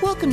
Welcome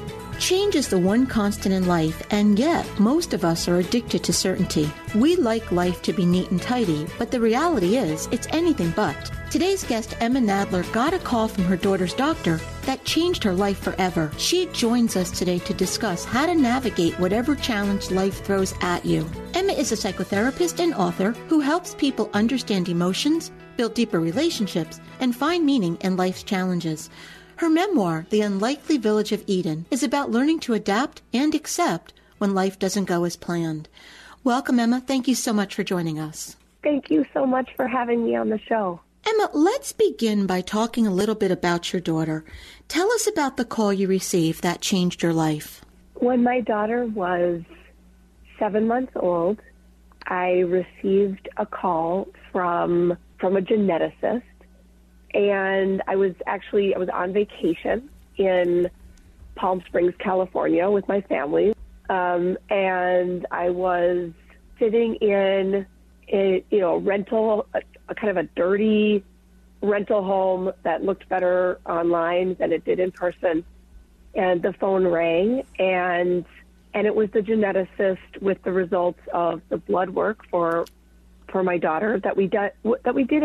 Change is the one constant in life, and yet most of us are addicted to certainty. We like life to be neat and tidy, but the reality is it's anything but. Today's guest, Emma Nadler, got a call from her daughter's doctor that changed her life forever. She joins us today to discuss how to navigate whatever challenge life throws at you. Emma is a psychotherapist and author who helps people understand emotions, build deeper relationships, and find meaning in life's challenges. Her memoir, The Unlikely Village of Eden, is about learning to adapt and accept when life doesn't go as planned. Welcome, Emma. Thank you so much for joining us. Thank you so much for having me on the show. Emma, let's begin by talking a little bit about your daughter. Tell us about the call you received that changed your life. When my daughter was 7 months old, I received a call from a geneticist. And I was on vacation in Palm Springs, California with my family. And I was sitting in a kind of a dirty rental home that looked better online than it did in person. And the phone rang, and it was the geneticist with the results of the blood work for my daughter that we did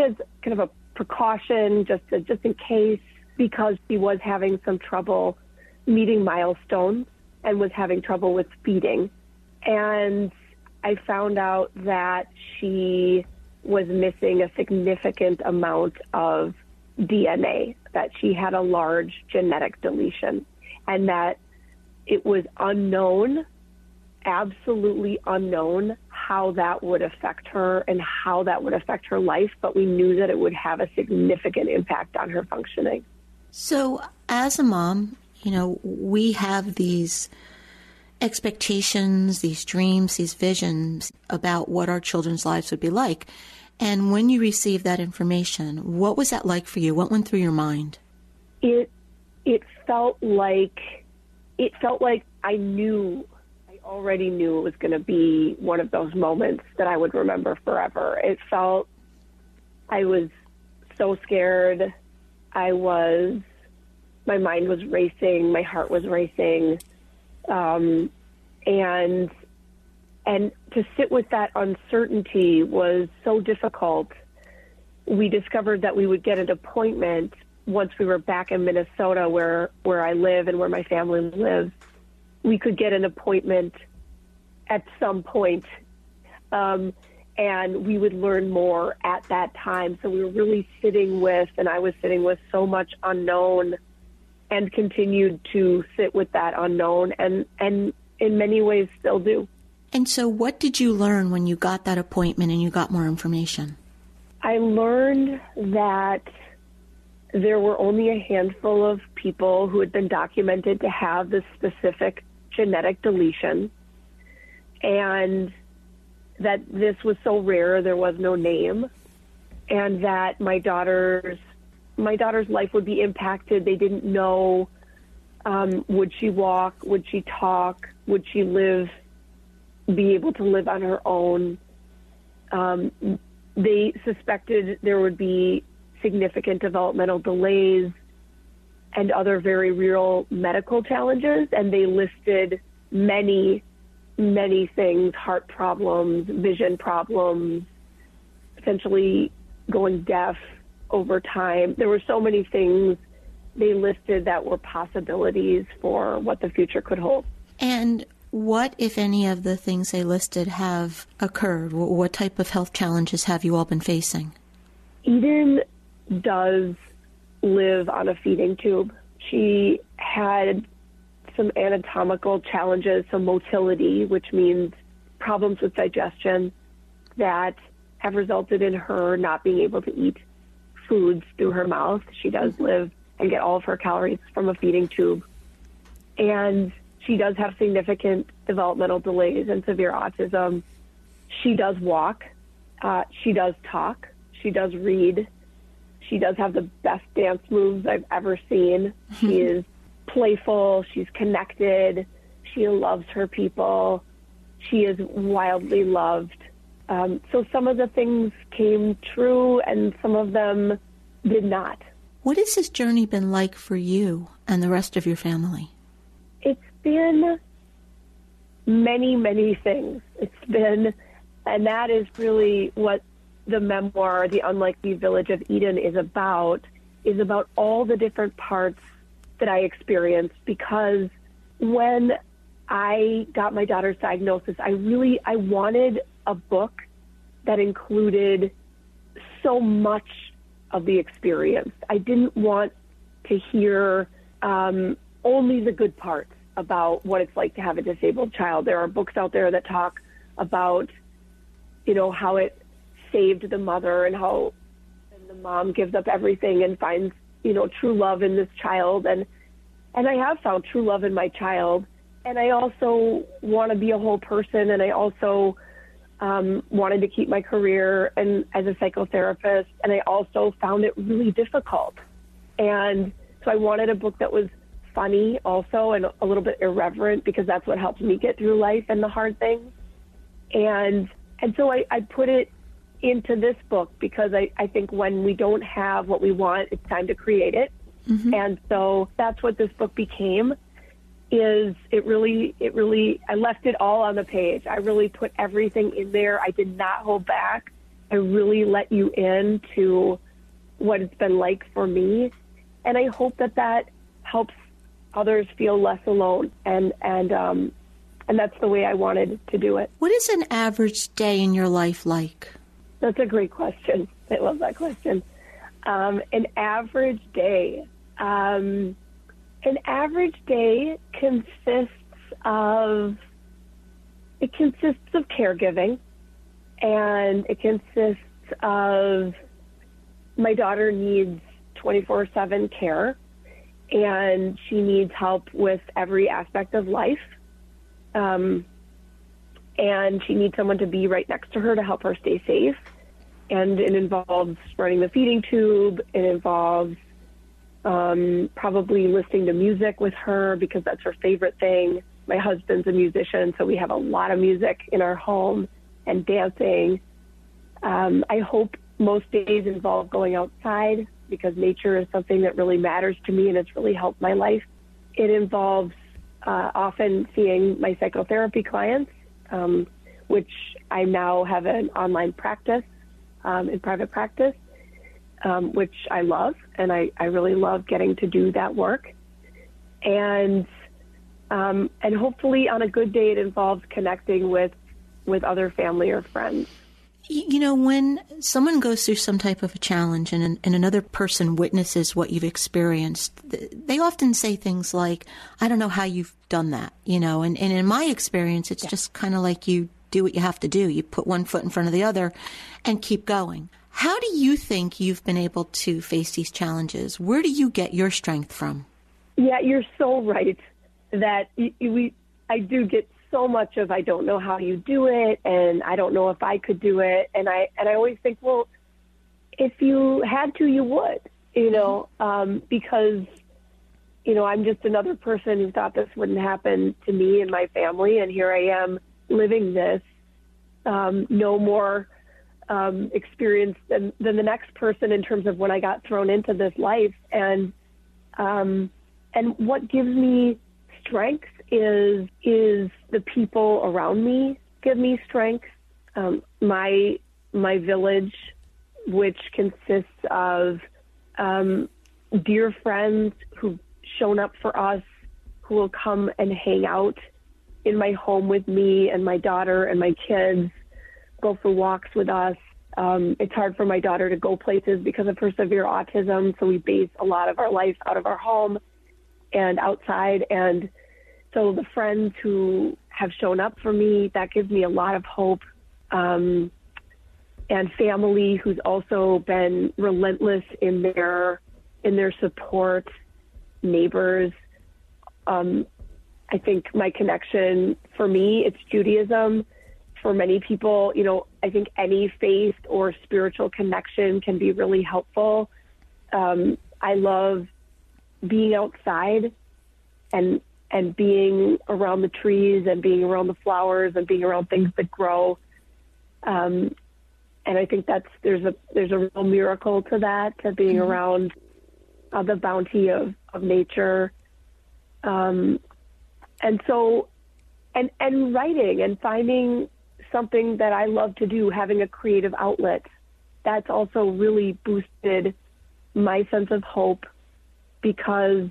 as kind of a precaution, just in case, because she was having some trouble meeting milestones and was having trouble with feeding. And I found out that she was missing a significant amount of DNA, that she had a large genetic deletion, and that it was unknown, absolutely unknown, how that would affect her and how that would affect her life, but we knew that it would have a significant impact on her functioning. So as a mom, we have these expectations, these dreams, these visions about what our children's lives would be like. And when you received that information, what was that like for you? What went through your mind? It felt like I already knew it was going to be one of those moments that I would remember forever. I was so scared. My mind was racing. My heart was racing. And to sit with that uncertainty was so difficult. We discovered that we would get an appointment once we were back in Minnesota where I live and where my family lives. We could get an appointment at some point, and we would learn more at that time. So we were really I was sitting with so much unknown, and continued to sit with that unknown, and in many ways still do. And so what did you learn when you got that appointment and you got more information? I learned that there were only a handful of people who had been documented to have this specific genetic deletion, and that this was so rare there was no name, and that my daughter's life would be impacted. They didn't know Would she walk? Would she talk? Would she live, be able to live on her own? They suspected there would be significant developmental delays and other very real medical challenges, and they listed many, many things: heart problems, vision problems, essentially going deaf over time. There were so many things they listed that were possibilities for what the future could hold. And what, if any, of the things they listed have occurred? What type of health challenges have you all been facing? Eden does live on a feeding tube. She had some anatomical challenges, some motility, which means problems with digestion, that have resulted in her not being able to eat foods through her mouth. She does live and get all of her calories from a feeding tube. And she does have significant developmental delays and severe autism. She does walk. She does talk. She does read. She does have the best dance moves I've ever seen. She is playful. She's connected. She loves her people. She is wildly loved. So some of the things came true and some of them did not. What has this journey been like for you and the rest of your family? It's been many, many things. It's been, and that is really what the memoir, The Unlikely Village of Eden, is about all the different parts that I experienced, because when I got my daughter's diagnosis, I wanted a book that included so much of the experience. I didn't want to hear only the good parts about what it's like to have a disabled child. There are books out there that talk about, you know, how it saved the mother and how the mom gives up everything and finds, you know, true love in this child. And I have found true love in my child. And I also want to be a whole person. And I also wanted to keep my career and as a psychotherapist. And I also found it really difficult. And so I wanted a book that was funny also and a little bit irreverent, because that's what helped me get through life and the hard things. And so I put it into this book because I think when we don't have what we want, it's time to create it. Mm-hmm. And so that's what this book became. It really I left it all on the page. I really put everything in there. I did not hold back. I really let you in to what it's been like for me. And I hope that that helps others feel less alone. And that's the way I wanted to do it. What is an average day in your life like? That's a great question. I love that question. An average day. An average day consists of caregiving, and it consists of my daughter needs 24/7 care, and she needs help with every aspect of life. And she needs someone to be right next to her to help her stay safe. And it involves running the feeding tube. It involves probably listening to music with her because that's her favorite thing. My husband's a musician, so we have a lot of music in our home and dancing. I hope most days involve going outside because nature is something that really matters to me and it's really helped my life. It involves often seeing my psychotherapy clients, which I now have an online practice in private practice, which I love. And I really love getting to do that work. And hopefully on a good day, it involves connecting with other family or friends. You know, when someone goes through some type of a challenge and another person witnesses what you've experienced, they often say things like, I don't know how you've done that, you know, and in my experience, it's just kind of like you do what you have to do. You put one foot in front of the other and keep going. How do you think you've been able to face these challenges? Where do you get your strength from? Yeah, you're so right that I do get so much of I don't know how you do it, and I don't know if I could do it, and I always think, well, if you had to, you would, you know, because you know, I'm just another person who thought this wouldn't happen to me and my family, and here I am living this, no more experience than the next person in terms of when I got thrown into this life. And what gives me strength is the people around me give me strength. My village, which consists of dear friends who've shown up for us, who will come and hang out in my home with me and my daughter and my kids, go for walks with us. It's hard for my daughter to go places because of her severe autism, so we base a lot of our life out of our home and outside. And so the friends who have shown up for me, that gives me a lot of hope. And family who's also been relentless in their support, neighbors. I think my connection, for me, it's Judaism. For many people, you know, I think any faith or spiritual connection can be really helpful. I love being outside and being around the trees and being around the flowers and being around things that grow. And I think there's a real miracle to that, to being around the bounty of nature. And writing and finding something that I love to do, having a creative outlet, that's also really boosted my sense of hope, because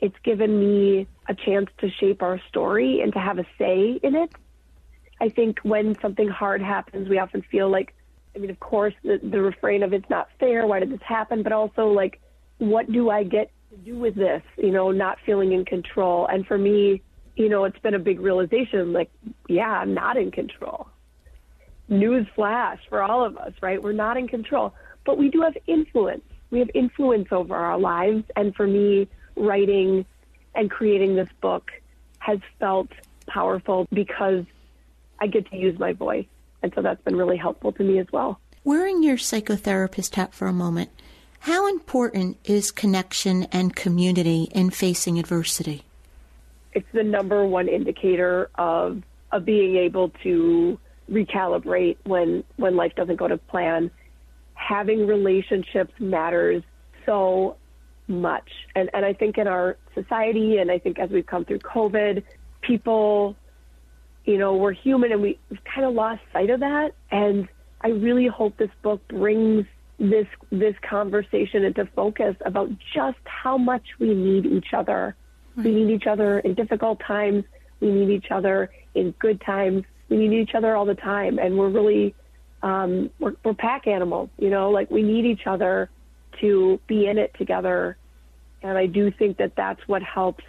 it's given me a chance to shape our story and to have a say in it. I think when something hard happens, we often feel like, I mean, of course, the refrain of it's not fair, why did this happen? But also, like, what do I get to do with this? You know, not feeling in control. And for me, you know, it's been a big realization, like, yeah, I'm not in control. Newsflash for all of us, right? We're not in control. But we do have influence. We have influence over our lives. And for me, writing and creating this book has felt powerful because I get to use my voice. And so that's been really helpful to me as well. Wearing your psychotherapist hat for a moment, how important is connection and community in facing adversity? It's the number one indicator of being able to recalibrate when life doesn't go to plan. Having relationships matters so much. And I think in our society, and I think as we've come through COVID, people... You know, we're human and we've kind of lost sight of that. And I really hope this book brings this conversation into focus about just how much we need each other. Right. We need each other in difficult times. We need each other in good times. We need each other all the time. And we're really, we're pack animals, you know, like we need each other to be in it together. And I do think that that's what helps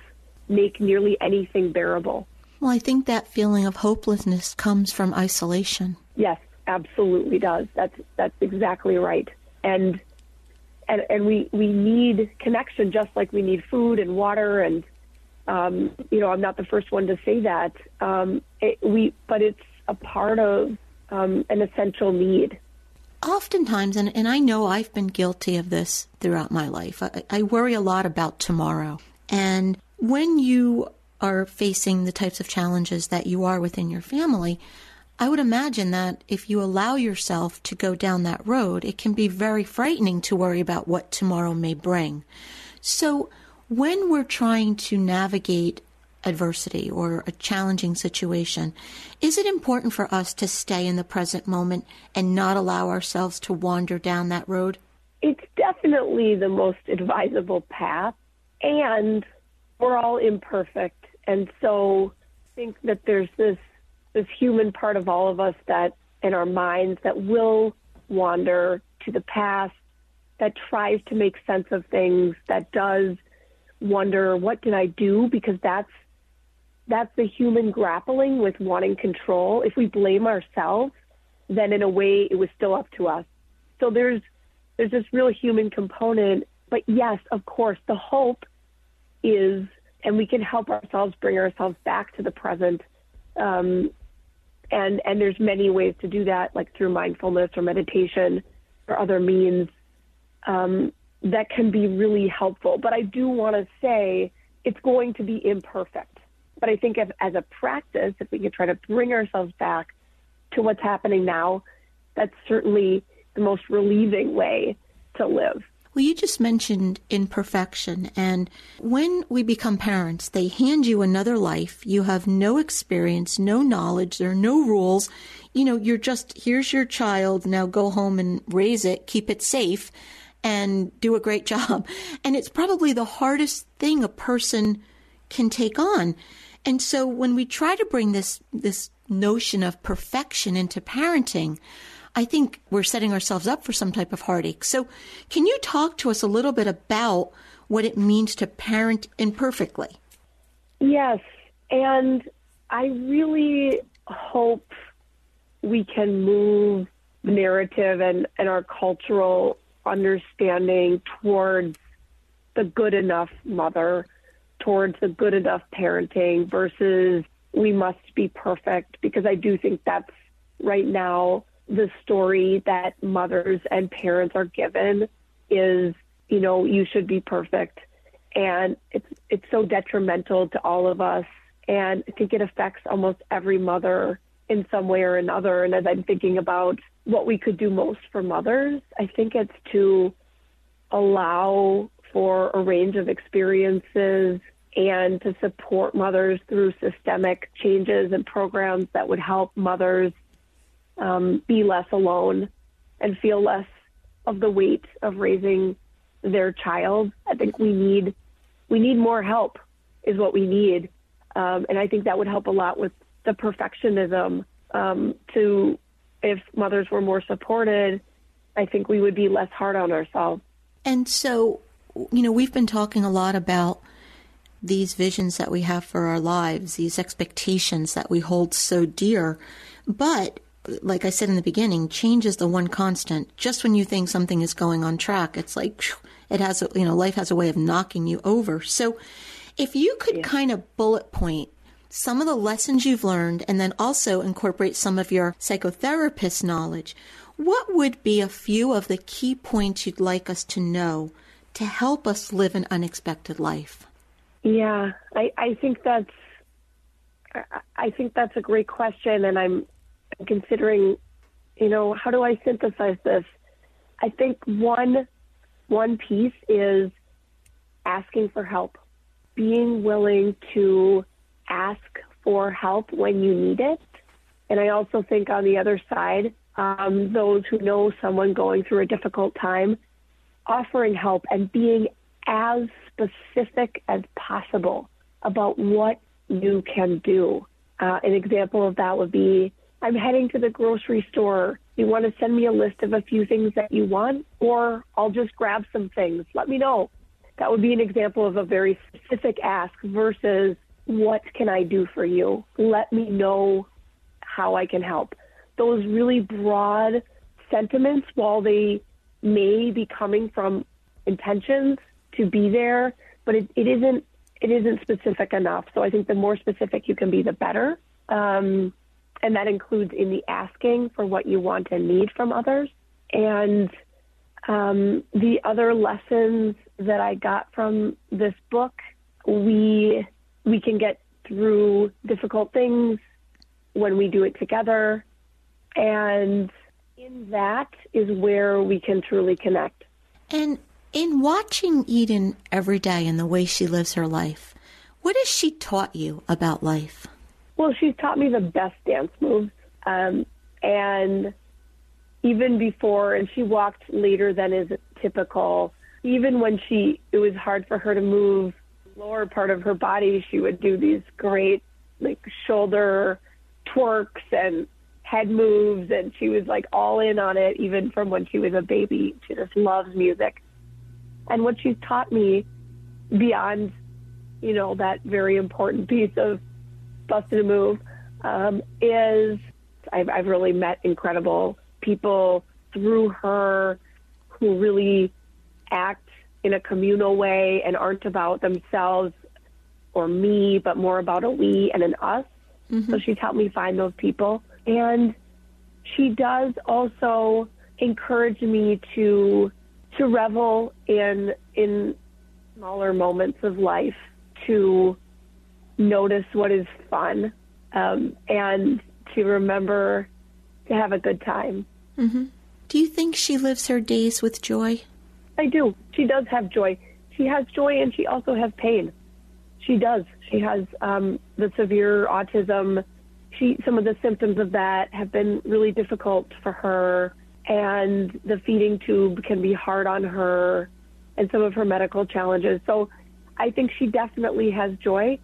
make nearly anything bearable. Well, I think that feeling of hopelessness comes from isolation. Yes, absolutely does. That's exactly right. And we need connection just like we need food and water. And, you know, I'm not the first one to say that. But it's a part of an essential need. Oftentimes, and I know I've been guilty of this throughout my life, I worry a lot about tomorrow. And when you are facing the types of challenges that you are within your family, I would imagine that if you allow yourself to go down that road, it can be very frightening to worry about what tomorrow may bring. So when we're trying to navigate adversity or a challenging situation, is it important for us to stay in the present moment and not allow ourselves to wander down that road? It's definitely the most advisable path, and we're all imperfect. And so I think that there's this human part of all of us that in our minds that will wander to the past, that tries to make sense of things, that does wonder, what did I do? Because that's the human grappling with wanting control. If we blame ourselves, then in a way it was still up to us. So there's this real human component. But yes, of course, the hope is... And we can help ourselves bring ourselves back to the present. And there's many ways to do that, like through mindfulness or meditation or other means that can be really helpful. But I do want to say it's going to be imperfect. But I think if, as a practice, if we can try to bring ourselves back to what's happening now, that's certainly the most relieving way to live. Well, you just mentioned imperfection, and when we become parents, they hand you another life. You have no experience, no knowledge, there are no rules. You know, you're just, here's your child, now go home and raise it, keep it safe, and do a great job. And it's probably the hardest thing a person can take on. And so when we try to bring this notion of perfection into parenting, I think we're setting ourselves up for some type of heartache. So can you talk to us a little bit about what it means to parent imperfectly? Yes. And I really hope we can move the narrative and our cultural understanding towards the good enough mother, towards the good enough parenting versus we must be perfect, because I do think that's right now the story that mothers and parents are given is, you know, you should be perfect. And it's so detrimental to all of us. And I think it affects almost every mother in some way or another. And as I'm thinking about what we could do most for mothers, I think it's to allow for a range of experiences and to support mothers through systemic changes and programs that would help mothers be less alone and feel less of the weight of raising their child. I think we need more help is what we need. And I think that would help a lot with the perfectionism if mothers were more supported, I think we would be less hard on ourselves. And so, you know, we've been talking a lot about these visions that we have for our lives, these expectations that we hold so dear. But like I said in the beginning, change is the one constant. Just when you think something is going on track, it's like it has, you know, life has a way of knocking you over. So if you could kind of bullet point some of the lessons you've learned and then also incorporate some of your psychotherapist knowledge, what would be a few of the key points you'd like us to know to help us live an unexpected life? Yeah, I think that's a great question. And I'm considering, you know, how do I synthesize this? I think one piece is asking for help, being willing to ask for help when you need it. And I also think on the other side, those who know someone going through a difficult time, offering help and being as specific as possible about what you can do. An example of that would be, I'm heading to the grocery store. You want to send me a list of a few things that you want, or I'll just grab some things. Let me know. That would be an example of a very specific ask versus what can I do for you? Let me know how I can help. Those really broad sentiments, while they may be coming from intentions to be there, but it isn't specific enough. So I think the more specific you can be, the better. And that includes in the asking for what you want and need from others. And the other lessons that I got from this book, we can get through difficult things when we do it together. And in that is where we can truly connect. And in watching Eden every day and the way she lives her life, what has she taught you about life? Well, she's taught me the best dance moves. And even before, and she walked later than is typical, even when it was hard for her to move lower part of her body, she would do these great like shoulder twerks and head moves, and she was like all in on it even from when she was a baby. She just loves music. And what she's taught me beyond, you know, that very important piece of busted a move is I've really met incredible people through her who really act in a communal way and aren't about themselves or me, but more about a we and an us. Mm-hmm. So she's helped me find those people. And she does also encourage me to revel in smaller moments of life, to notice what is fun, and to remember to have a good time. Mm-hmm. Do you think she lives her days with joy? I do. She does have joy. She has joy, and she also has pain. She does. She has the severe autism. Some of the symptoms of that have been really difficult for her, and the feeding tube can be hard on her and some of her medical challenges. So I think she definitely has joy,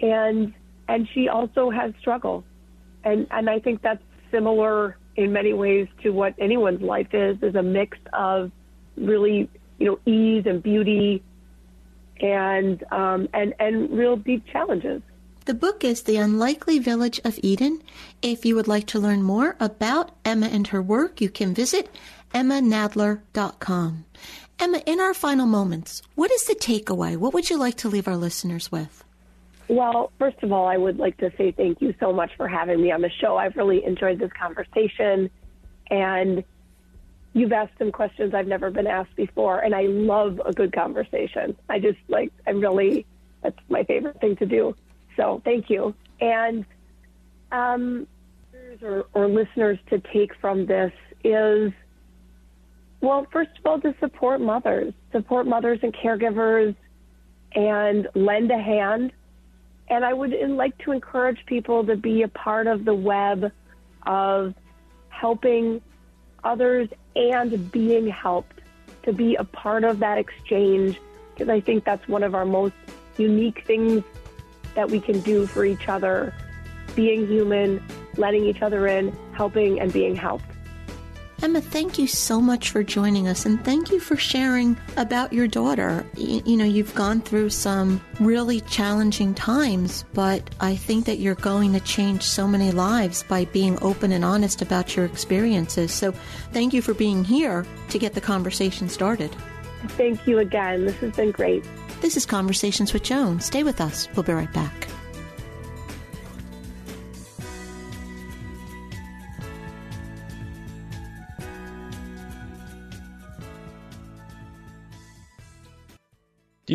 and she also has struggle. And I think that's similar in many ways to what anyone's life is a mix of really, ease and beauty and real deep challenges. The book is The Unlikely Village of Eden. If you would like to learn more about Emma and her work, you can visit EmmaNadler.com. Emma, in our final moments, what is the takeaway? What would you like to leave our listeners with? Well, first of all, I would like to say thank you so much for having me on the show. I've really enjoyed this conversation, and you've asked some questions I've never been asked before, and I love a good conversation. That's my favorite thing to do. So thank you. And listeners to take from this is, well, first of all, to support mothers and caregivers, and lend a hand. And I would like to encourage people to be a part of the web of helping others and being helped, to be a part of that exchange, because I think that's one of our most unique things that we can do for each other, being human, letting each other in, helping and being helped. Emma, thank you so much for joining us, and thank you for sharing about your daughter. You've gone through some really challenging times, but I think that you're going to change so many lives by being open and honest about your experiences. So thank you for being here to get the conversation started. Thank you again. This has been great. This is Conversations with Joan. Stay with us. We'll be right back. Do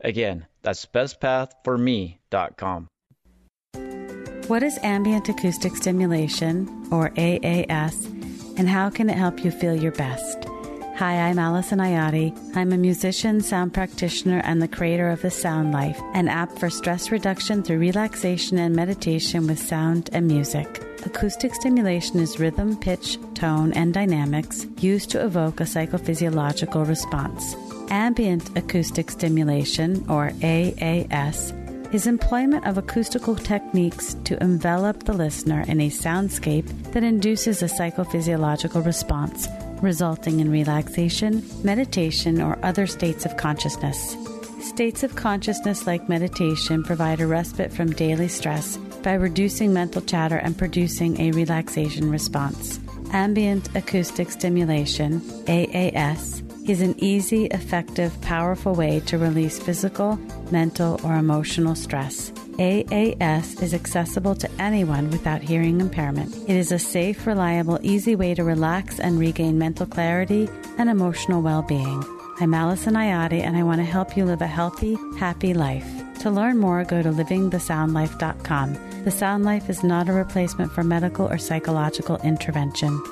Again, that's bestpathforme.com. What is ambient acoustic stimulation, or AAS, and how can it help you feel your best? Hi, I'm Allison Ayati. I'm a musician, sound practitioner, and the creator of The Sound Life, an app for stress reduction through relaxation and meditation with sound and music. Acoustic stimulation is rhythm, pitch, tone, and dynamics used to evoke a psychophysiological response. Ambient acoustic stimulation, or AAS, is employment of acoustical techniques to envelop the listener in a soundscape that induces a psychophysiological response, resulting in relaxation, meditation, or other states of consciousness. States of consciousness like meditation provide a respite from daily stress by reducing mental chatter and producing a relaxation response. Ambient acoustic stimulation, AAS, is an easy, effective, powerful way to release physical, mental, or emotional stress. AAS is accessible to anyone without hearing impairment. It is a safe, reliable, easy way to relax and regain mental clarity and emotional well-being. I'm Allison Ayati, and I want to help you live a healthy, happy life. To learn more, go to livingthesoundlife.com. The Sound Life is not a replacement for medical or psychological intervention.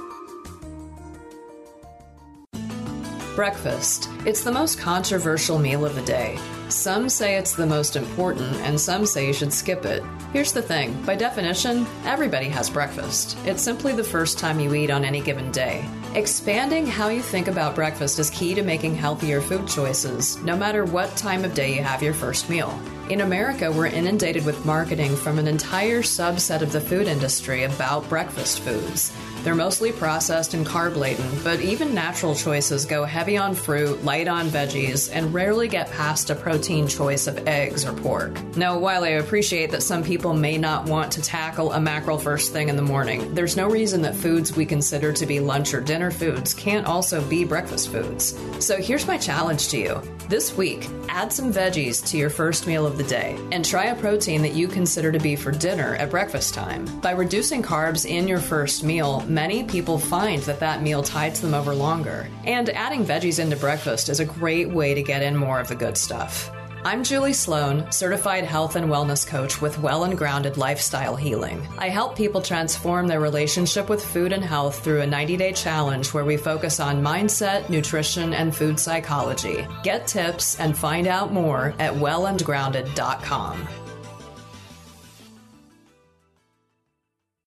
Breakfast. It's the most controversial meal of the day. Some say it's the most important, and some say you should skip it. Here's the thing. By definition, everybody has breakfast. It's simply the first time you eat on any given day. Expanding how you think about breakfast is key to making healthier food choices, no matter what time of day you have your first meal. In America, we're inundated with marketing from an entire subset of the food industry about breakfast foods. They're mostly processed and carb-laden, but even natural choices go heavy on fruit, light on veggies, and rarely get past a protein choice of eggs or pork. Now, while I appreciate that some people may not want to tackle a mackerel first thing in the morning, there's no reason that foods we consider to be lunch or dinner foods can't also be breakfast foods. So here's my challenge to you. This week, add some veggies to your first meal of the day and try a protein that you consider to be for dinner at breakfast time. By reducing carbs in your first meal, many people find that meal tides them over longer. And adding veggies into breakfast is a great way to get in more of the good stuff. I'm Julie Sloan, certified health and wellness coach with Well and Grounded Lifestyle Healing. I help people transform their relationship with food and health through a 90-day challenge where we focus on mindset, nutrition, and food psychology. Get tips and find out more at wellandgrounded.com.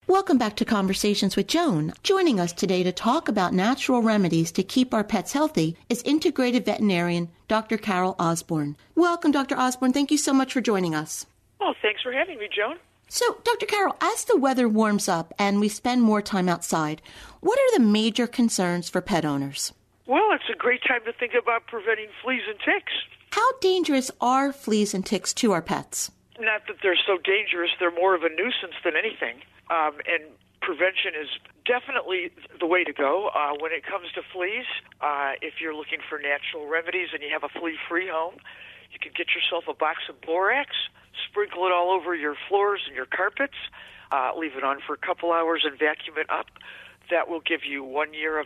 Welcome back to Conversations with Joan. Joining us today to talk about natural remedies to keep our pets healthy is integrated veterinarian Dr. Carol Osborne. Welcome, Dr. Osborne. Thank you so much for joining us. Well, thanks for having me, Joan. So, Dr. Carol, as the weather warms up and we spend more time outside, what are the major concerns for pet owners? Well, it's a great time to think about preventing fleas and ticks. How dangerous are fleas and ticks to our pets? Not that they're so dangerous. They're more of a nuisance than anything. And prevention is definitely the way to go. When it comes to fleas, if you're looking for natural remedies and you have a flea-free home, you can get yourself a box of borax, sprinkle it all over your floors and your carpets, leave it on for a couple hours and vacuum it up. That will give you 1 year of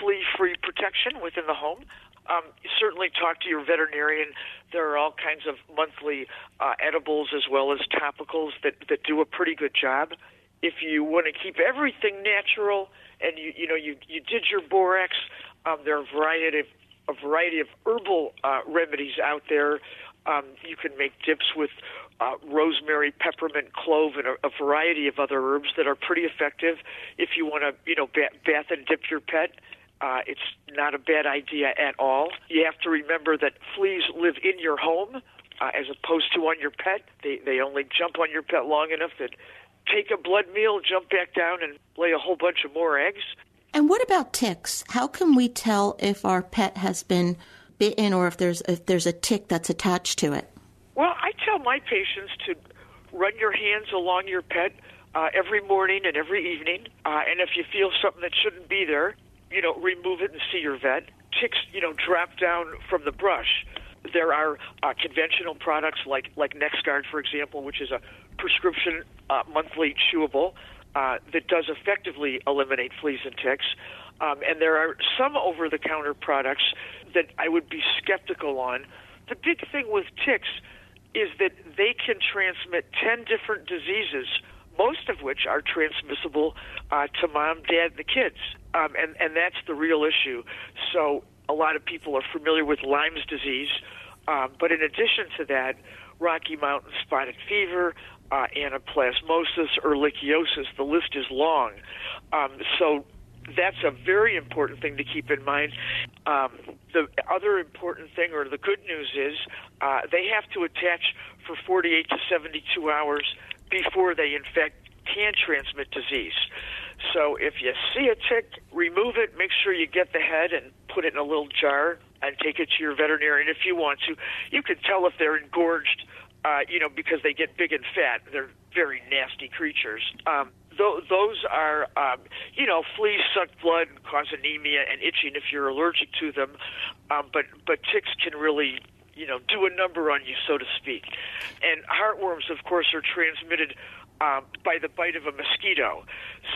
flea-free protection within the home. Certainly talk to your veterinarian. There are all kinds of monthly edibles as well as topicals that do a pretty good job. If you want to keep everything natural and you did your borax, there are a variety of herbal remedies out there. You can make dips with rosemary, peppermint, clove, and a variety of other herbs that are pretty effective. If you want to bath and dip your pet, it's not a bad idea at all. You have to remember that fleas live in your home as opposed to on your pet. They only jump on your pet long enough that take a blood meal, jump back down, and lay a whole bunch of more eggs. And what about ticks? How can we tell if our pet has been bitten or if there's a tick that's attached to it? Well, I tell my patients to run your hands along your pet every morning and every evening. And if you feel something that shouldn't be there, remove it and see your vet. Ticks, drop down from the brush. There are conventional products like NexGard, for example, which is a prescription monthly chewable that does effectively eliminate fleas and ticks. And there are some over-the-counter products that I would be skeptical on. The big thing with ticks is that they can transmit 10 different diseases, most of which are transmissible to mom, dad, and the kids. And that's the real issue. So a lot of people are familiar with Lyme's disease, but in addition to that, Rocky Mountain spotted fever, anaplasmosis, ehrlichiosis, the list is long. So that's a very important thing to keep in mind. The other important thing, or the good news is, they have to attach for 48 to 72 hours before they, in fact, can transmit disease. So if you see a tick, remove it, make sure you get the head and put it in a little jar and take it to your veterinarian if you want to. You can tell if they're engorged, because they get big and fat. They're very nasty creatures. Those are, fleas suck blood and cause anemia and itching if you're allergic to them. But ticks can really, do a number on you, so to speak. And heartworms, of course, are transmitted by the bite of a mosquito.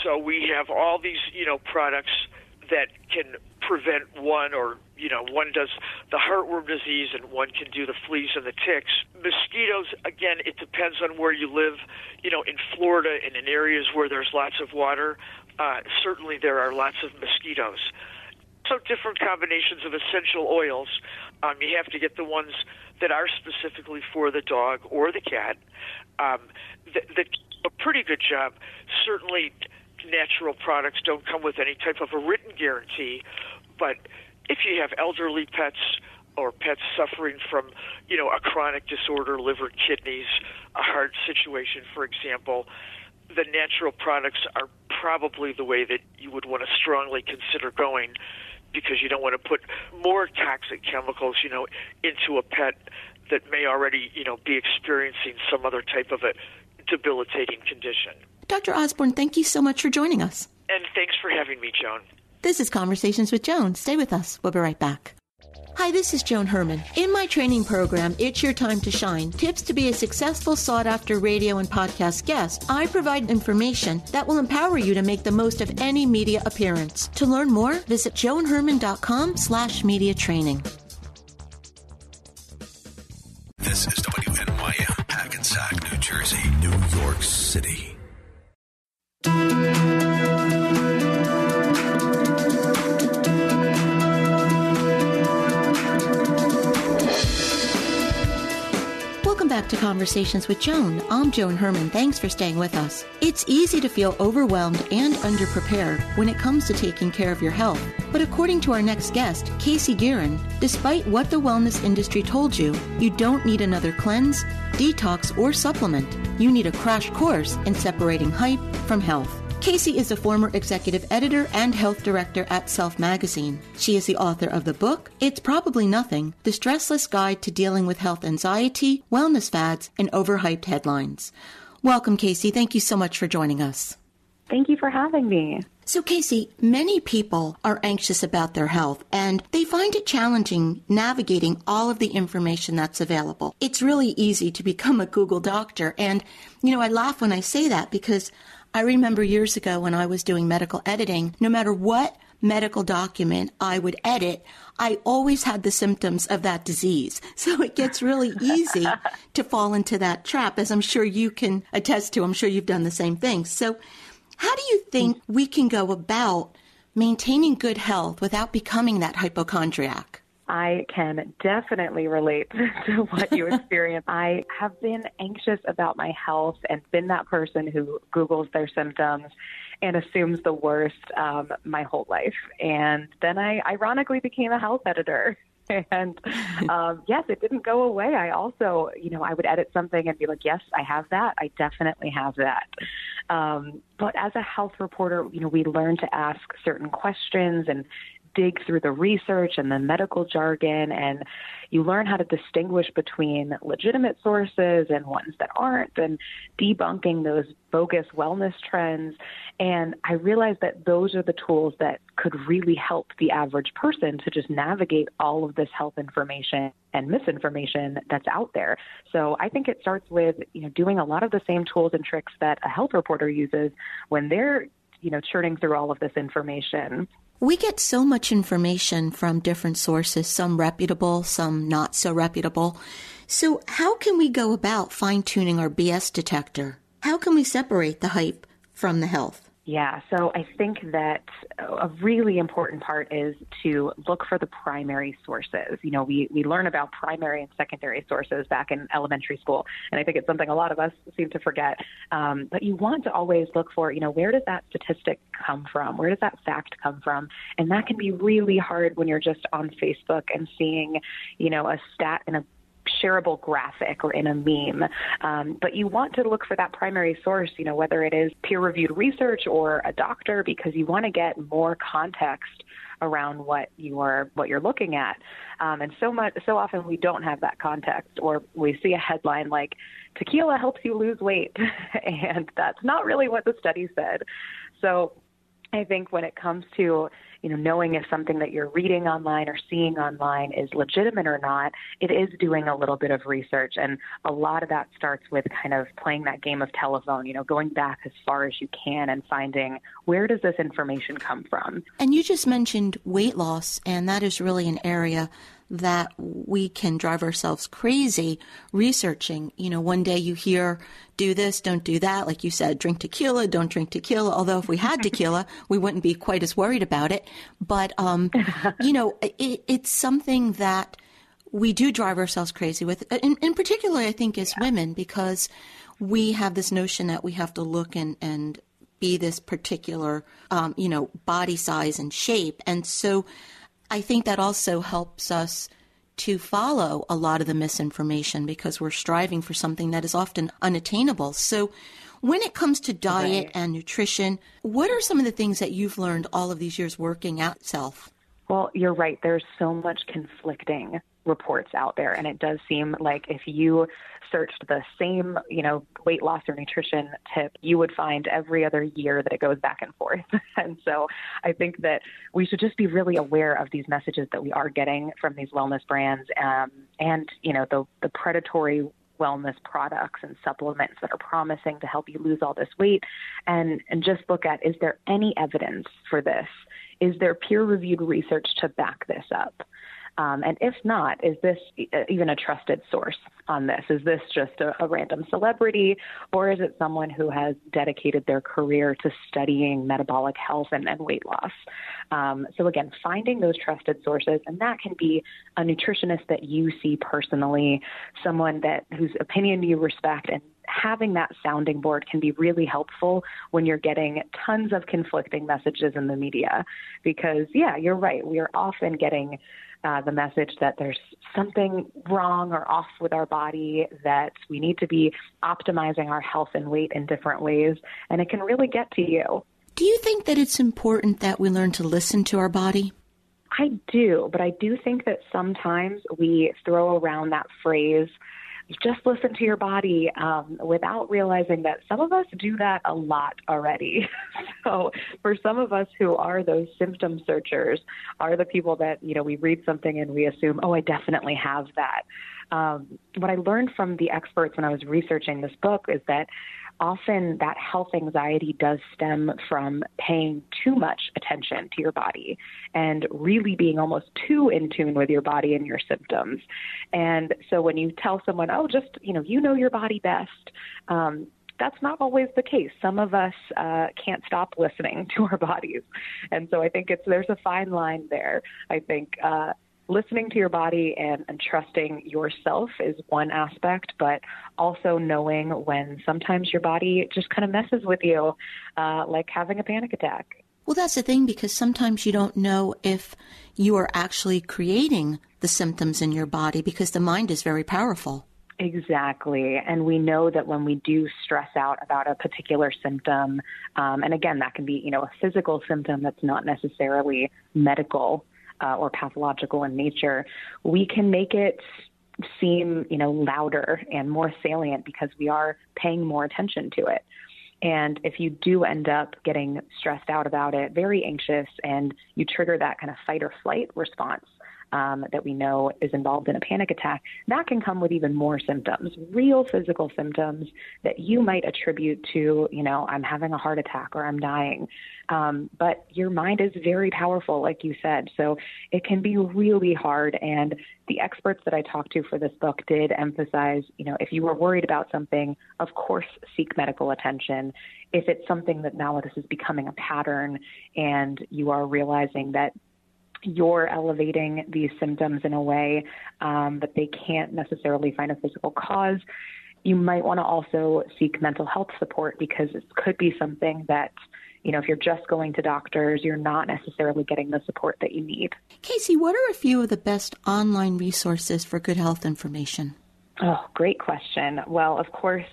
So we have all these, products that can prevent one, or one does the heartworm disease and one can do the fleas and the ticks. Mosquitoes, again, it depends on where you live. In Florida and in areas where there's lots of water, certainly there are lots of mosquitoes. So different combinations of essential oils. You have to get the ones that are specifically for the dog or the cat. A pretty good job. Certainly natural products don't come with any type of a written guarantee, but if you have elderly pets or pets suffering from, you know, a chronic disorder, liver, kidneys, a heart situation, for example, the natural products are probably the way that you would want to strongly consider going, because you don't want to put more toxic chemicals, you know, into a pet that may already, you know, be experiencing some other type of a debilitating condition. Dr. Osborne, thank you so much for joining us. And thanks for having me, Joan. This is Conversations with Joan. Stay with us. We'll be right back. Hi, this is Joan Herrmann. In my training program, It's Your Time to Shine, tips to be a successful, sought-after radio and podcast guest, I provide information that will empower you to make the most of any media appearance. To learn more, visit joanherrmann.com/media training. This is WNYM, Hackensack, New Jersey, New York City. Back to Conversations with Joan. I'm Joan Herrmann. Thanks for staying with us. It's easy to feel overwhelmed and underprepared when it comes to taking care of your health. But according to our next guest, Casey Guerin, despite what the wellness industry told you, you don't need another cleanse, detox, or supplement. You need a crash course in separating hype from health. Casey is a former executive editor and health director at Self Magazine. She is the author of the book, It's Probably Nothing, The Stressless Guide to Dealing with Health Anxiety, Wellness Fads, and Overhyped Headlines. Welcome, Casey. Thank you so much for joining us. Thank you for having me. So, Casey, many people are anxious about their health, and they find it challenging navigating all of the information that's available. It's really easy to become a Google doctor, and, you know, I laugh when I say that because I remember years ago when I was doing medical editing, no matter what medical document I would edit, I always had the symptoms of that disease. So it gets really easy to fall into that trap, as I'm sure you can attest to. I'm sure you've done the same thing. So how do you think we can go about maintaining good health without becoming that hypochondriac? I can definitely relate to what you experience. I have been anxious about my health and been that person who Googles their symptoms and assumes the worst my whole life. And then I ironically became a health editor. And yes, it didn't go away. I also, you know, I would edit something and be like, yes, I have that. I definitely have that. But as a health reporter, you know, we learn to ask certain questions and dig through the research and the medical jargon, and you learn how to distinguish between legitimate sources and ones that aren't, and debunking those bogus wellness trends. And I realized that those are the tools that could really help the average person to just navigate all of this health information and misinformation that's out there. So I think it starts with, you know, doing a lot of the same tools and tricks that a health reporter uses when they're, you know, churning through all of this information. We get so much information from different sources, some reputable, some not so reputable. So how can we go about fine-tuning our BS detector? How can we separate the hype from the health? Yeah, so I think that a really important part is to look for the primary sources. You know, we learn about primary and secondary sources back in elementary school, and I think it's something a lot of us seem to forget. But you want to always look for, you know, where does that statistic come from? Where does that fact come from? And that can be really hard when you're just on Facebook and seeing, you know, a stat in a shareable graphic or in a meme. But you want to look for that primary source, you know, whether it is peer-reviewed research or a doctor, because you want to get more context around what you're looking at. And so often we don't have that context, or we see a headline like, tequila helps you lose weight. And that's not really what the study said. So I think when it comes to, you know, knowing if something that you're reading online or seeing online is legitimate or not, it is doing a little bit of research. And a lot of that starts with kind of playing that game of telephone, you know, going back as far as you can and finding, where does this information come from? And you just mentioned weight loss, and that is really an area that we can drive ourselves crazy researching. You know, one day you hear, do this, don't do that. Like you said, drink tequila, don't drink tequila. Although if we had tequila, we wouldn't be quite as worried about it. But, you know, it's something that we do drive ourselves crazy with. And particularly, I think, as women, because we have this notion that we have to look and be this particular, you know, body size and shape. And so I think that also helps us to follow a lot of the misinformation because we're striving for something that is often unattainable. So when it comes to diet and nutrition, what are some of the things that you've learned all of these years working at Self? Well, you're right. There's so much conflicting reports out there. And it does seem like if you searched the same, you know, weight loss or nutrition tip, you would find every other year that it goes back and forth. And so I think that we should just be really aware of these messages that we are getting from these wellness brands, and, you know, the predatory wellness products and supplements that are promising to help you lose all this weight, and just look at, is there any evidence for this? Is there peer-reviewed research to back this up? And if not, is this even a trusted source on this? Is this just a random celebrity, or is it someone who has dedicated their career to studying metabolic health and weight loss? So again, finding those trusted sources, and that can be a nutritionist that you see personally, someone that whose opinion you respect, and having that sounding board can be really helpful when you're getting tons of conflicting messages in the media. Because, yeah, you're right. We are often getting the message that there's something wrong or off with our body, that we need to be optimizing our health and weight in different ways, and it can really get to you. Do you think that it's important that we learn to listen to our body? I do, but I do think that sometimes we throw around that phrase, just listen to your body, without realizing that some of us do that a lot already. So for some of us who are those symptom searchers, are the people that, you know, we read something and we assume, oh, I definitely have that. What I learned from the experts when I was researching this book is that often that health anxiety does stem from paying too much attention to your body and really being almost too in tune with your body and your symptoms. And so when you tell someone, oh, just, you know your body best, that's not always the case. Some of us can't stop listening to our bodies. And so I think there's a fine line there. I think listening to your body and trusting yourself is one aspect, but also knowing when sometimes your body just kind of messes with you, like having a panic attack. Well, that's the thing, because sometimes you don't know if you are actually creating the symptoms in your body, because the mind is very powerful. Exactly. And we know that when we do stress out about a particular symptom, and again, that can be, a physical symptom that's not necessarily medical or pathological in nature, we can make it seem, louder and more salient because we are paying more attention to it. And if you do end up getting stressed out about it, very anxious, and you trigger that kind of fight or flight response that we know is involved in a panic attack, that can come with even more symptoms, real physical symptoms that you might attribute to, I'm having a heart attack or I'm dying. But your mind is very powerful, like you said, so it can be really hard. And the experts that I talked to for this book did emphasize, if you were worried about something, of course, seek medical attention. If it's something that now this is becoming a pattern and you are realizing that you're elevating these symptoms in a way that they can't necessarily find a physical cause, you might want to also seek mental health support, because it could be something that, if you're just going to doctors, you're not necessarily getting the support that you need. Casey, what are a few of the best online resources for good health information? Oh, great question. Well, of course,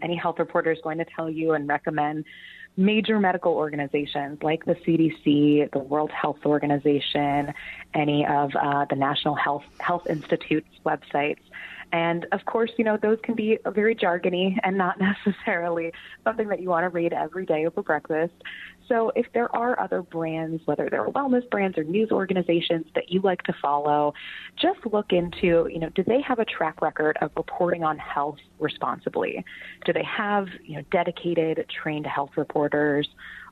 any health reporter is going to tell you and recommend major medical organizations like the CDC, the World Health Organization, any of the National Health Institute's websites. And of course, those can be very jargony and not necessarily something that you want to read every day over breakfast. So if there are other brands, whether they're wellness brands or news organizations that you like to follow, just look into, do they have a track record of reporting on health responsibly? Do they have, dedicated, trained health reporters?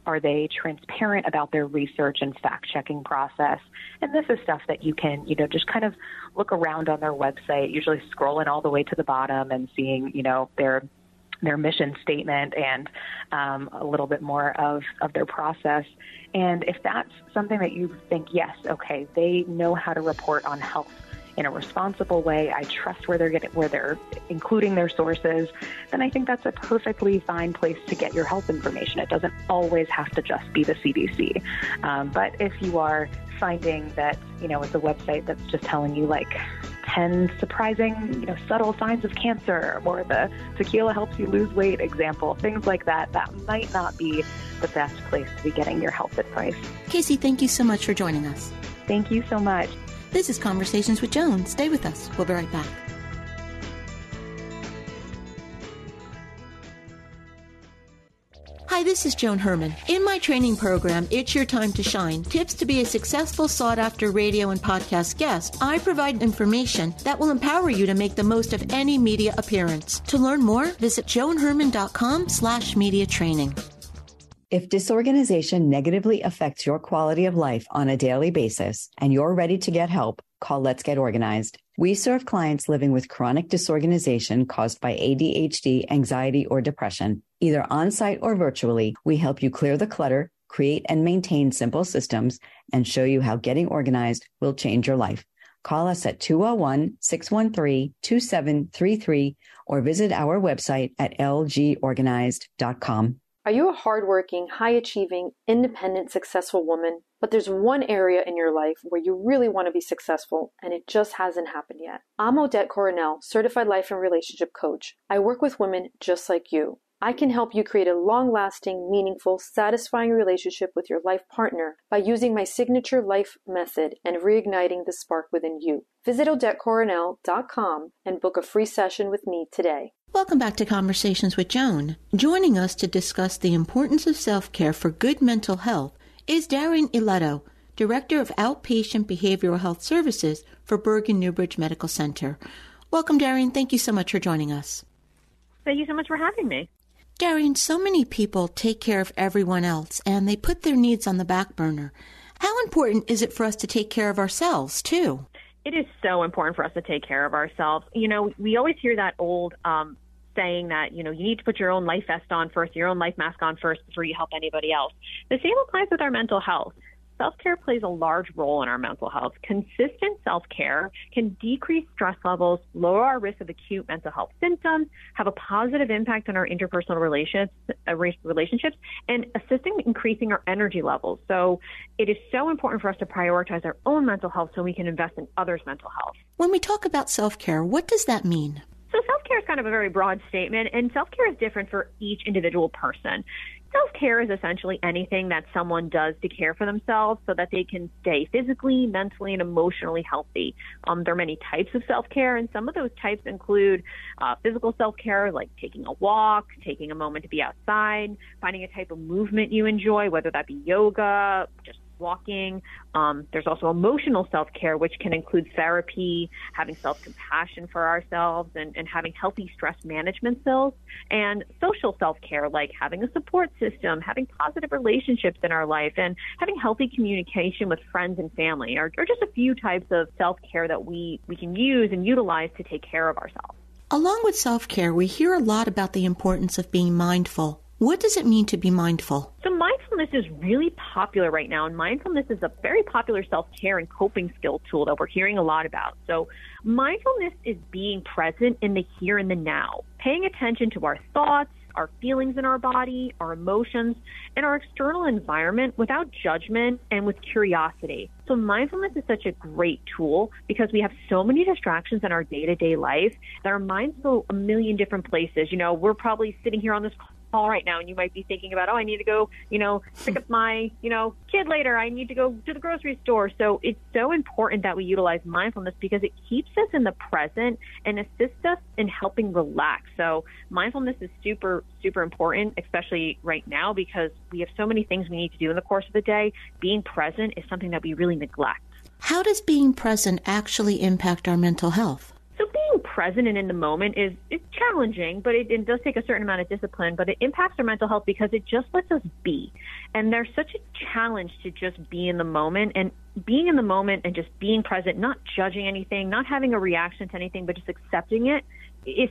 Are they transparent about their research and fact-checking process? And this is stuff that you can, just kind of look around on their website, usually scrolling all the way to the bottom and seeing, their mission statement and a little bit more of their process. And if that's something that you think, yes, okay, they know how to report on health in a responsible way, I trust where they're including their sources, then I think that's a perfectly fine place to get your health information. It doesn't always have to just be the CDC. But if you are finding that, it's a website that's just telling you, like, 10 surprising, subtle signs of cancer, or the tequila helps you lose weight example, things like that, that might not be the best place to be getting your health advice. Casey, thank you so much for joining us. Thank you so much. This is Conversations with Joan. Stay with us. We'll be right back. Hi, this is Joan Herrmann. In my training program, It's Your Time to Shine, tips to be a successful, sought-after radio and podcast guest, I provide information that will empower you to make the most of any media appearance. To learn more, visit joanherrmann.com/media training. If disorganization negatively affects your quality of life on a daily basis and you're ready to get help, call Let's Get Organized. We serve clients living with chronic disorganization caused by ADHD, anxiety, or depression. Either on-site or virtually, we help you clear the clutter, create and maintain simple systems, and show you how getting organized will change your life. Call us at 201-613-2733 or visit our website at lgorganized.com. Are you a hardworking, high-achieving, independent, successful woman, but there's one area in your life where you really want to be successful and it just hasn't happened yet? I'm Odette Coronel, Certified Life and Relationship Coach. I work with women just like you. I can help you create a long-lasting, meaningful, satisfying relationship with your life partner by using my signature life method and reigniting the spark within you. Visit OdetteCoronel.com and book a free session with me today. Welcome back to Conversations with Joan. Joining us to discuss the importance of self-care for good mental health is Darian Iletto, Director of Outpatient Behavioral Health Services for Bergen-Newbridge Medical Center. Welcome, Darian. Thank you so much for joining us. Thank you so much for having me. Darian, so many people take care of everyone else and they put their needs on the back burner. How important is it for us to take care of ourselves, too? It is so important for us to take care of ourselves. We always hear that old saying that, you need to put your own life vest on first, your own life mask on first before you help anybody else. The same applies with our mental health. Self-care plays a large role in our mental health. Consistent self-care can decrease stress levels, lower our risk of acute mental health symptoms, have a positive impact on our interpersonal relationships, and assisting increasing our energy levels. So it is so important for us to prioritize our own mental health so we can invest in others' mental health. When we talk about self-care, what does that mean? So self-care is kind of a very broad statement, and self-care is different for each individual person. Self-care is essentially anything that someone does to care for themselves so that they can stay physically, mentally, and emotionally healthy. There are many types of self-care, and some of those types include physical self-care, like taking a walk, taking a moment to be outside, finding a type of movement you enjoy, whether that be yoga, just walking. There's also emotional self-care, which can include therapy, having self-compassion for ourselves, and having healthy stress management skills, and social self-care, like having a support system, having positive relationships in our life, and having healthy communication with friends and family are just a few types of self-care that we can use and utilize to take care of ourselves. Along with self-care, we hear a lot about the importance of being mindful. What does it mean to be mindful? So mindfulness is really popular right now, and mindfulness is a very popular self-care and coping skill tool that we're hearing a lot about. So mindfulness is being present in the here and the now, paying attention to our thoughts, our feelings in our body, our emotions, and our external environment without judgment and with curiosity. So mindfulness is such a great tool because we have so many distractions in our day-to-day life that our minds go a million different places. We're probably sitting here on this all right now, and you might be thinking about, I need to go, pick up my, kid later. I need to go to the grocery store. So it's so important that we utilize mindfulness because it keeps us in the present and assists us in helping relax. So mindfulness is super, super important, especially right now, because we have so many things we need to do in the course of the day. Being present is something that we really neglect. How does being present actually impact our mental health? Present and in the moment is challenging, but it does take a certain amount of discipline, but it impacts our mental health because it just lets us be. And there's such a challenge to just be in the moment, and being in the moment and just being present, not judging anything, not having a reaction to anything, but just accepting it is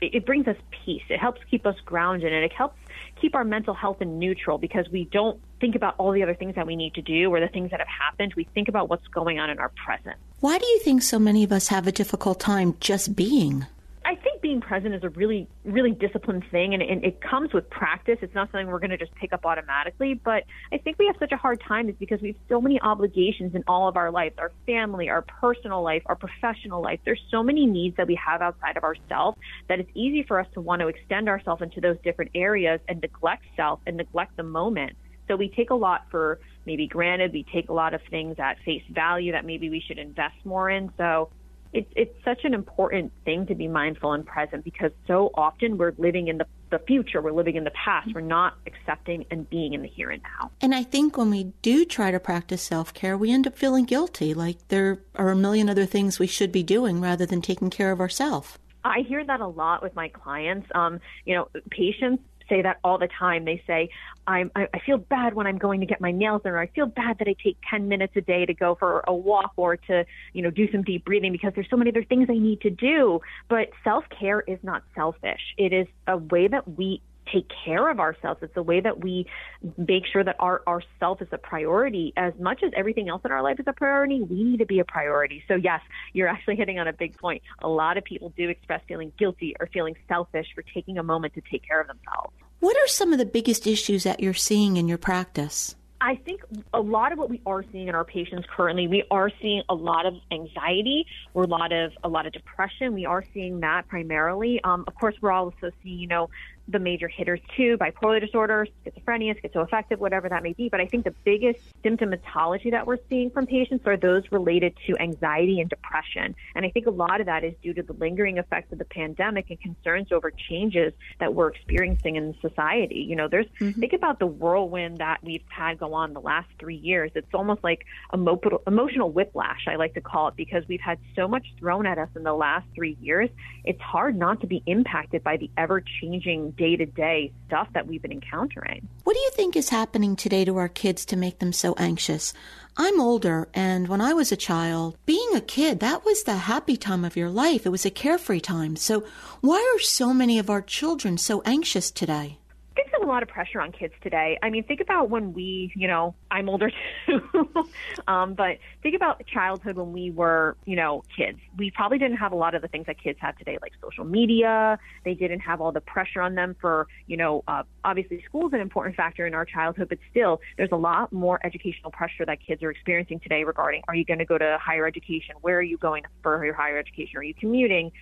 it brings us peace. It helps keep us grounded, and it helps keep our mental health in neutral because we don't think about all the other things that we need to do or the things that have happened. We think about what's going on in our present. Why do you think so many of us have a difficult time just being? I think being present is a really, really disciplined thing, and it comes with practice. It's not something we're going to just pick up automatically, but I think we have such a hard time is because we have so many obligations in all of our lives, our family, our personal life, our professional life. There's so many needs that we have outside of ourselves that it's easy for us to want to extend ourselves into those different areas and neglect self and neglect the moment. So we take a lot for maybe granted. We take a lot of things at face value that maybe we should invest more in. So it's such an important thing to be mindful and present, because so often we're living in the future. We're living in the past. We're not accepting and being in the here and now. And I think when we do try to practice self-care, we end up feeling guilty, like there are a million other things we should be doing rather than taking care of ourselves. I hear that a lot with my clients. Patients say that all the time. They say, I feel bad when I'm going to get my nails done, or I feel bad that I take 10 minutes a day to go for a walk or to, do some deep breathing because there's so many other things I need to do. But self-care is not selfish. It is a way that we take care of ourselves. It's the way that we make sure that our self is a priority. As much as everything else in our life is a priority, we need to be a priority. So yes, you're actually hitting on a big point. A lot of people do express feeling guilty or feeling selfish for taking a moment to take care of themselves. What are some of the biggest issues that you're seeing in your practice? I think a lot of what we are seeing in our patients currently, we are seeing a lot of anxiety or a lot of depression. We are seeing that primarily. Of course, we're also seeing, the major hitters too, bipolar disorder, schizophrenia, schizoaffective, whatever that may be. But I think the biggest symptomatology that we're seeing from patients are those related to anxiety and depression. And I think a lot of that is due to the lingering effects of the pandemic and concerns over changes that we're experiencing in society. Think about the whirlwind that we've had go on the last 3 years. It's almost like emotional whiplash, I like to call it, because we've had so much thrown at us in the last 3 years. It's hard not to be impacted by the ever-changing day-to-day stuff that we've been encountering. What do you think is happening today to our kids to make them so anxious? I'm older, and when I was a child, being a kid, that was the happy time of your life. It was a carefree time. So why are so many of our children so anxious today? A lot of pressure on kids today. I mean, think about when we, I'm older too, but think about childhood when we were, kids. We probably didn't have a lot of the things that kids have today, like social media. They didn't have all the pressure on them for, obviously school is an important factor in our childhood, but still there's a lot more educational pressure that kids are experiencing today regarding, are you going to go to higher education? Where are you going for your higher education? Are you commuting?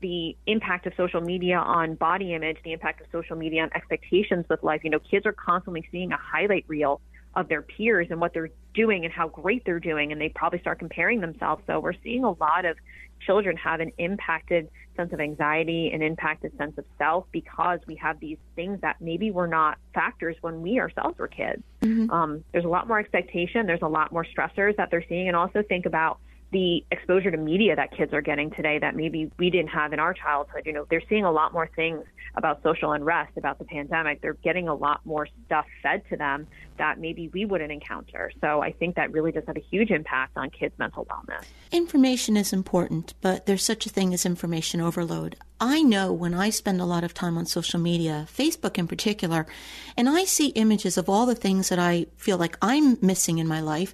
The impact of social media on body image, the impact of social media on expectations with life. Kids are constantly seeing a highlight reel of their peers and what they're doing and how great they're doing, and they probably start comparing themselves. So we're seeing a lot of children have an impacted sense of anxiety, an impacted sense of self, because we have these things that maybe were not factors when we ourselves were kids. Mm-hmm. There's a lot more expectation. There's a lot more stressors that they're seeing. And also think about the exposure to media that kids are getting today that maybe we didn't have in our childhood. They're seeing a lot more things about social unrest, about the pandemic. They're getting a lot more stuff fed to them that maybe we wouldn't encounter. So I think that really does have a huge impact on kids' mental wellness. Information is important, but there's such a thing as information overload. I know when I spend a lot of time on social media, Facebook in particular, and I see images of all the things that I feel like I'm missing in my life,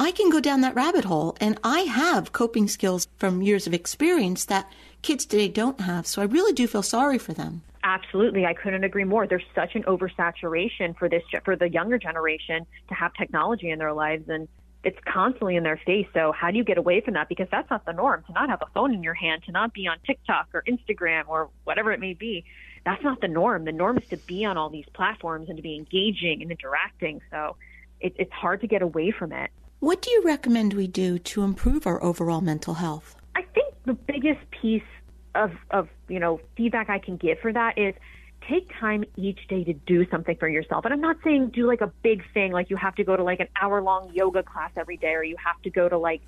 I can go down that rabbit hole, and I have coping skills from years of experience that kids today don't have. So I really do feel sorry for them. Absolutely. I couldn't agree more. There's such an oversaturation for the younger generation to have technology in their lives, and it's constantly in their face. So how do you get away from that? Because that's not the norm, to not have a phone in your hand, to not be on TikTok or Instagram or whatever it may be. That's not the norm. The norm is to be on all these platforms and to be engaging and interacting. So it's hard to get away from it. What do you recommend we do to improve our overall mental health? I think the biggest piece of feedback I can give for that is take time each day to do something for yourself. And I'm not saying do like a big thing, like you have to go to like an hour-long yoga class every day, or you have to go to like,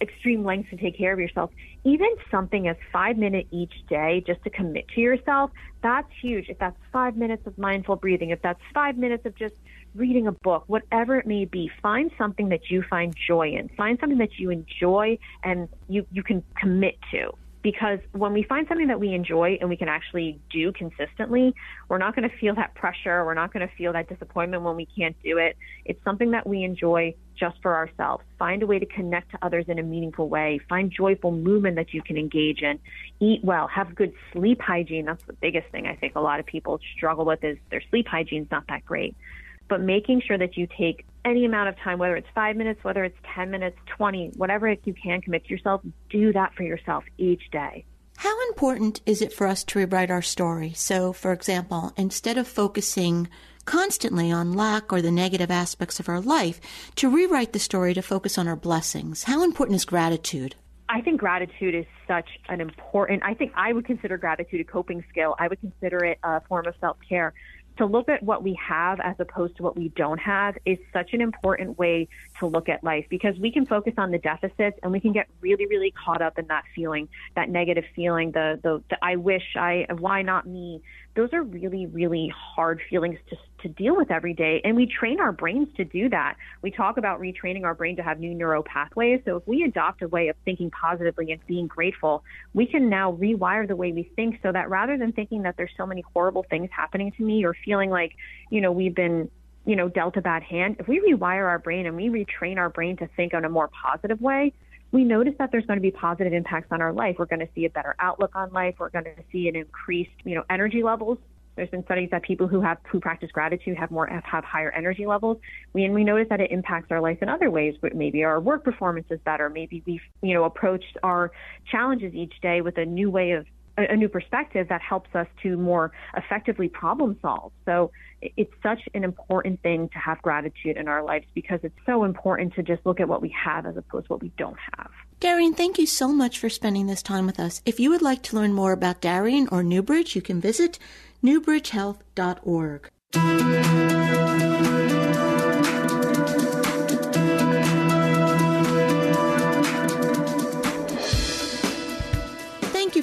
extreme lengths to take care of yourself. Even something as 5 minutes each day just to commit to yourself, that's huge. If that's 5 minutes of mindful breathing, if that's 5 minutes of just reading a book, whatever it may be, find something that you find joy in. Find something that you enjoy and you can commit to. because when we find something that we enjoy and we can actually do consistently, we're not going to feel that pressure. We're not going to feel that disappointment when we can't do it. It's something that we enjoy just for ourselves. Find a way to connect to others in a meaningful way. Find joyful movement that you can engage in. Eat well. Have good sleep hygiene. That's the biggest thing I think a lot of people struggle with is their sleep hygiene's not that great. But making sure that you take any amount of time, whether it's 5 minutes, whether it's 10 minutes, 20, whatever you can commit to yourself, do that for yourself each day. How important is it for us to rewrite our story? So, for example, instead of focusing constantly on lack or the negative aspects of our life, to rewrite the story to focus on our blessings, how important is gratitude? I think gratitude is such an important, I think I would consider gratitude a coping skill. I would consider it a form of self-care. To look at what we have as opposed to what we don't have is such an important way to look at life, because we can focus on the deficits and we can get really, really caught up in that feeling, that negative feeling, the I wish, why not me? Those are really, really hard feelings to deal with every day. And we train our brains to do that. We talk about retraining our brain to have new neural pathways. So if we adopt a way of thinking positively and being grateful, we can now rewire the way we think so that rather than thinking that there's so many horrible things happening to me or feeling like, you know, we've been, you know, dealt a bad hand, if we rewire our brain and we retrain our brain to think in a more positive way, we notice that there's going to be positive impacts on our life. We're going to see a better outlook on life. We're going to see an increased, you know, energy levels. There's been studies that people who practice gratitude have higher energy levels. We notice that it impacts our life in other ways. But maybe our work performance is better. Maybe we've, you know, approached our challenges each day with a new way of a new perspective that helps us to more effectively problem solve. So it's such an important thing to have gratitude in our lives, because it's so important to just look at what we have as opposed to what we don't have. Darian, thank you so much for spending this time with us. If you would like to learn more about Darian or Newbridge, you can visit newbridgehealth.org. Thank you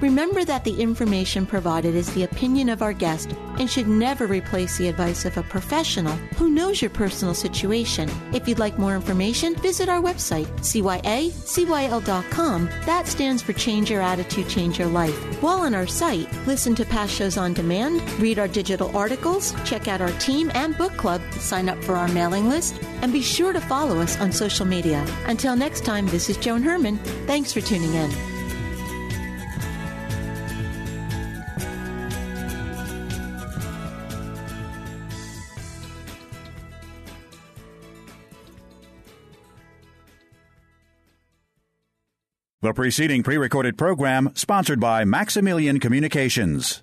Remember that the information provided is the opinion of our guest and should never replace the advice of a professional who knows your personal situation. If you'd like more information, visit our website, CYACYL.com. That stands for Change Your Attitude, Change Your Life. While on our site, listen to past shows on demand, read our digital articles, check out our team and book club, sign up for our mailing list, and be sure to follow us on social media. Until next time, this is Joan Herrmann. Thanks for tuning in. The preceding pre-recorded program sponsored by Maximilian Communications.